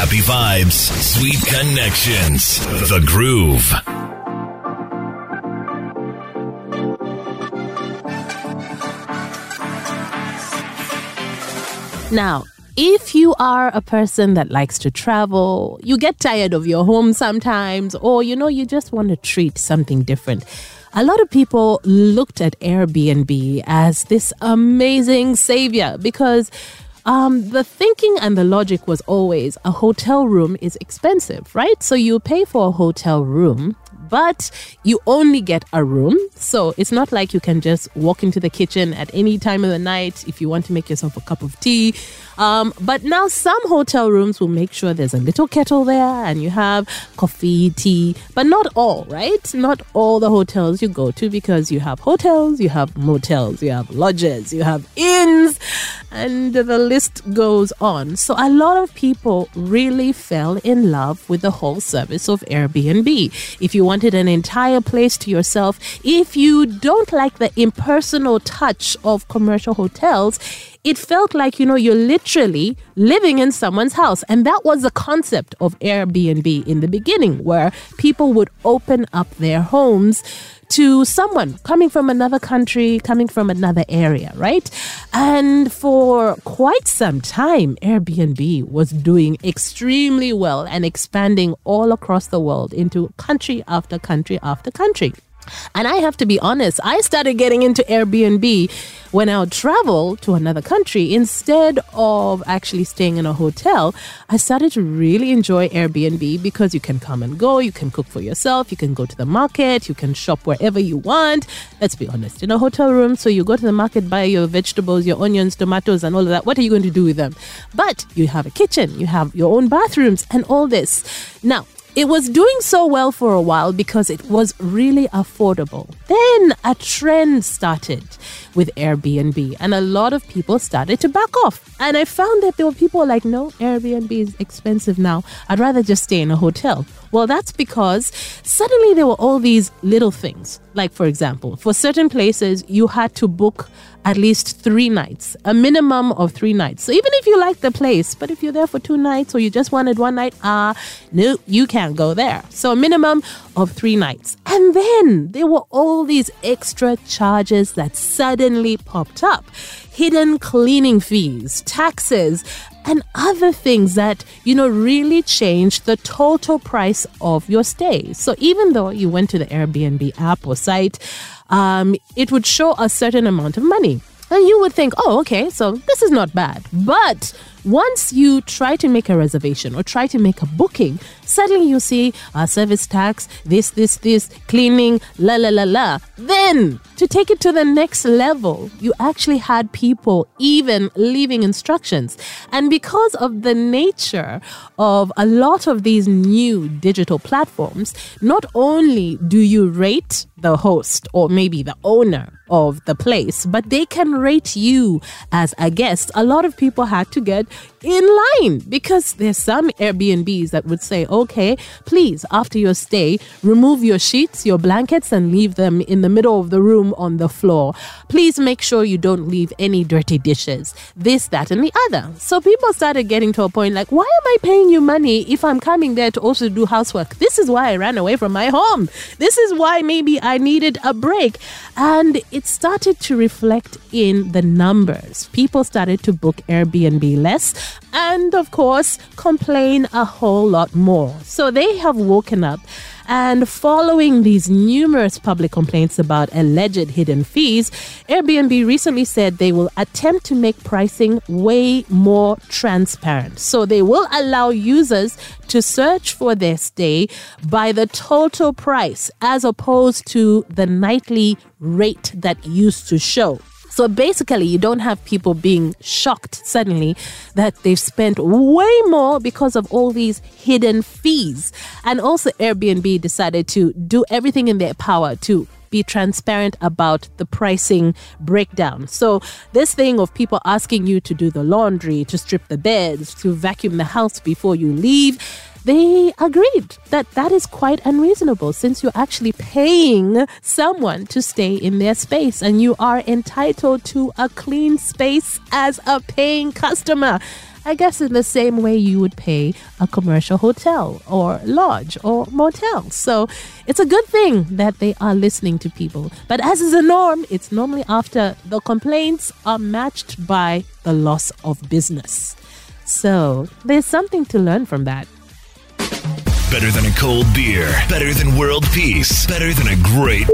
Happy vibes, sweet connections, the groove. Now, if you are a person that likes to travel, you get tired of your home sometimes, or you just want to treat something different. A lot of people looked at Airbnb as this amazing savior because the thinking and the logic was always a hotel room is expensive, right? So you pay for a hotel room, but you only get a room. So it's not like you can just walk into the kitchen at any time of the night if you want to make yourself a cup of tea. But now some hotel rooms will make sure there's a little kettle there and you have coffee, tea, but not all, right? Not all the hotels you go to, because you have hotels, you have motels, you have lodges, you have inns, and the list goes on. So a lot of people really fell in love with the whole service of Airbnb. If you want an entire place to yourself, if you don't like the impersonal touch of commercial hotels, it felt like, you're literally living in someone's house. And that was the concept of Airbnb in the beginning, where people would open up their homes to someone coming from another country, coming from another area, right? And for quite some time, Airbnb was doing extremely well and expanding all across the world into country after country after country. And I have to be honest, I started getting into Airbnb when I would travel to another country. Instead of actually staying in a hotel, I started to really enjoy Airbnb because you can come and go, you can cook for yourself, you can go to the market, you can shop wherever you want. Let's be honest, in a hotel room, so you go to the market, buy your vegetables, your onions, tomatoes, and all of that. What are you going to do with them? But you have a kitchen, you have your own bathrooms and all this. Now, it was doing so well for a while because it was really affordable. Then a trend started with Airbnb and a lot of people started to back off. And I found that there were people like, no, Airbnb is expensive now. I'd rather just stay in a hotel. Well, that's because suddenly there were all these little things. Like, for example, for certain places, you had to book at least 3 nights, a minimum of 3 nights. So even if you like the place, but if you're there for 2 nights or you just wanted 1 night, no, you can't go there. So a minimum of 3 nights. And then there were all these extra charges that suddenly popped up. Hidden cleaning fees, taxes, and other things that, really change the total price of your stay. So even though you went to the Airbnb app or site, it would show a certain amount of money. And you would think, oh, okay, so this is not bad. But once you try to make a reservation or try to make a booking, suddenly you see service tax, this, cleaning, la. Then, to take it to the next level, you actually had people even leaving instructions. And because of the nature of a lot of these new digital platforms, not only do you rate the host or maybe the owner of the place, but they can rate you as a guest. A lot of people had to get in line because there's some Airbnbs that would say, okay, please, after your stay, remove your sheets, your blankets, and leave them in the middle of the room on the floor. Please make sure you don't leave any dirty dishes, this, that, and the other. So people started getting to a point like, why am I paying you money if I'm coming there to also do housework? This is why I ran away from my home. This is why maybe I needed a break. And it started to reflect in the numbers. People started to book Airbnb less and, of course, complain a whole lot more. So they have woken up, and following these numerous public complaints about alleged hidden fees, Airbnb recently said they will attempt to make pricing way more transparent. So they will allow users to search for their stay by the total price as opposed to the nightly rate that used to show. So basically, you don't have people being shocked suddenly that they've spent way more because of all these hidden fees. And also Airbnb decided to do everything in their power to be transparent about the pricing breakdown. So this thing of people asking you to do the laundry, to strip the beds, to vacuum the house before you leave, they agreed that that is quite unreasonable since you're actually paying someone to stay in their space and you are entitled to a clean space as a paying customer. I guess in the same way you would pay a commercial hotel or lodge or motel. So it's a good thing that they are listening to people. But as is the norm, it's normally after the complaints are matched by the loss of business. So there's something to learn from that. Better than a cold beer. Better than world peace. Better than a great...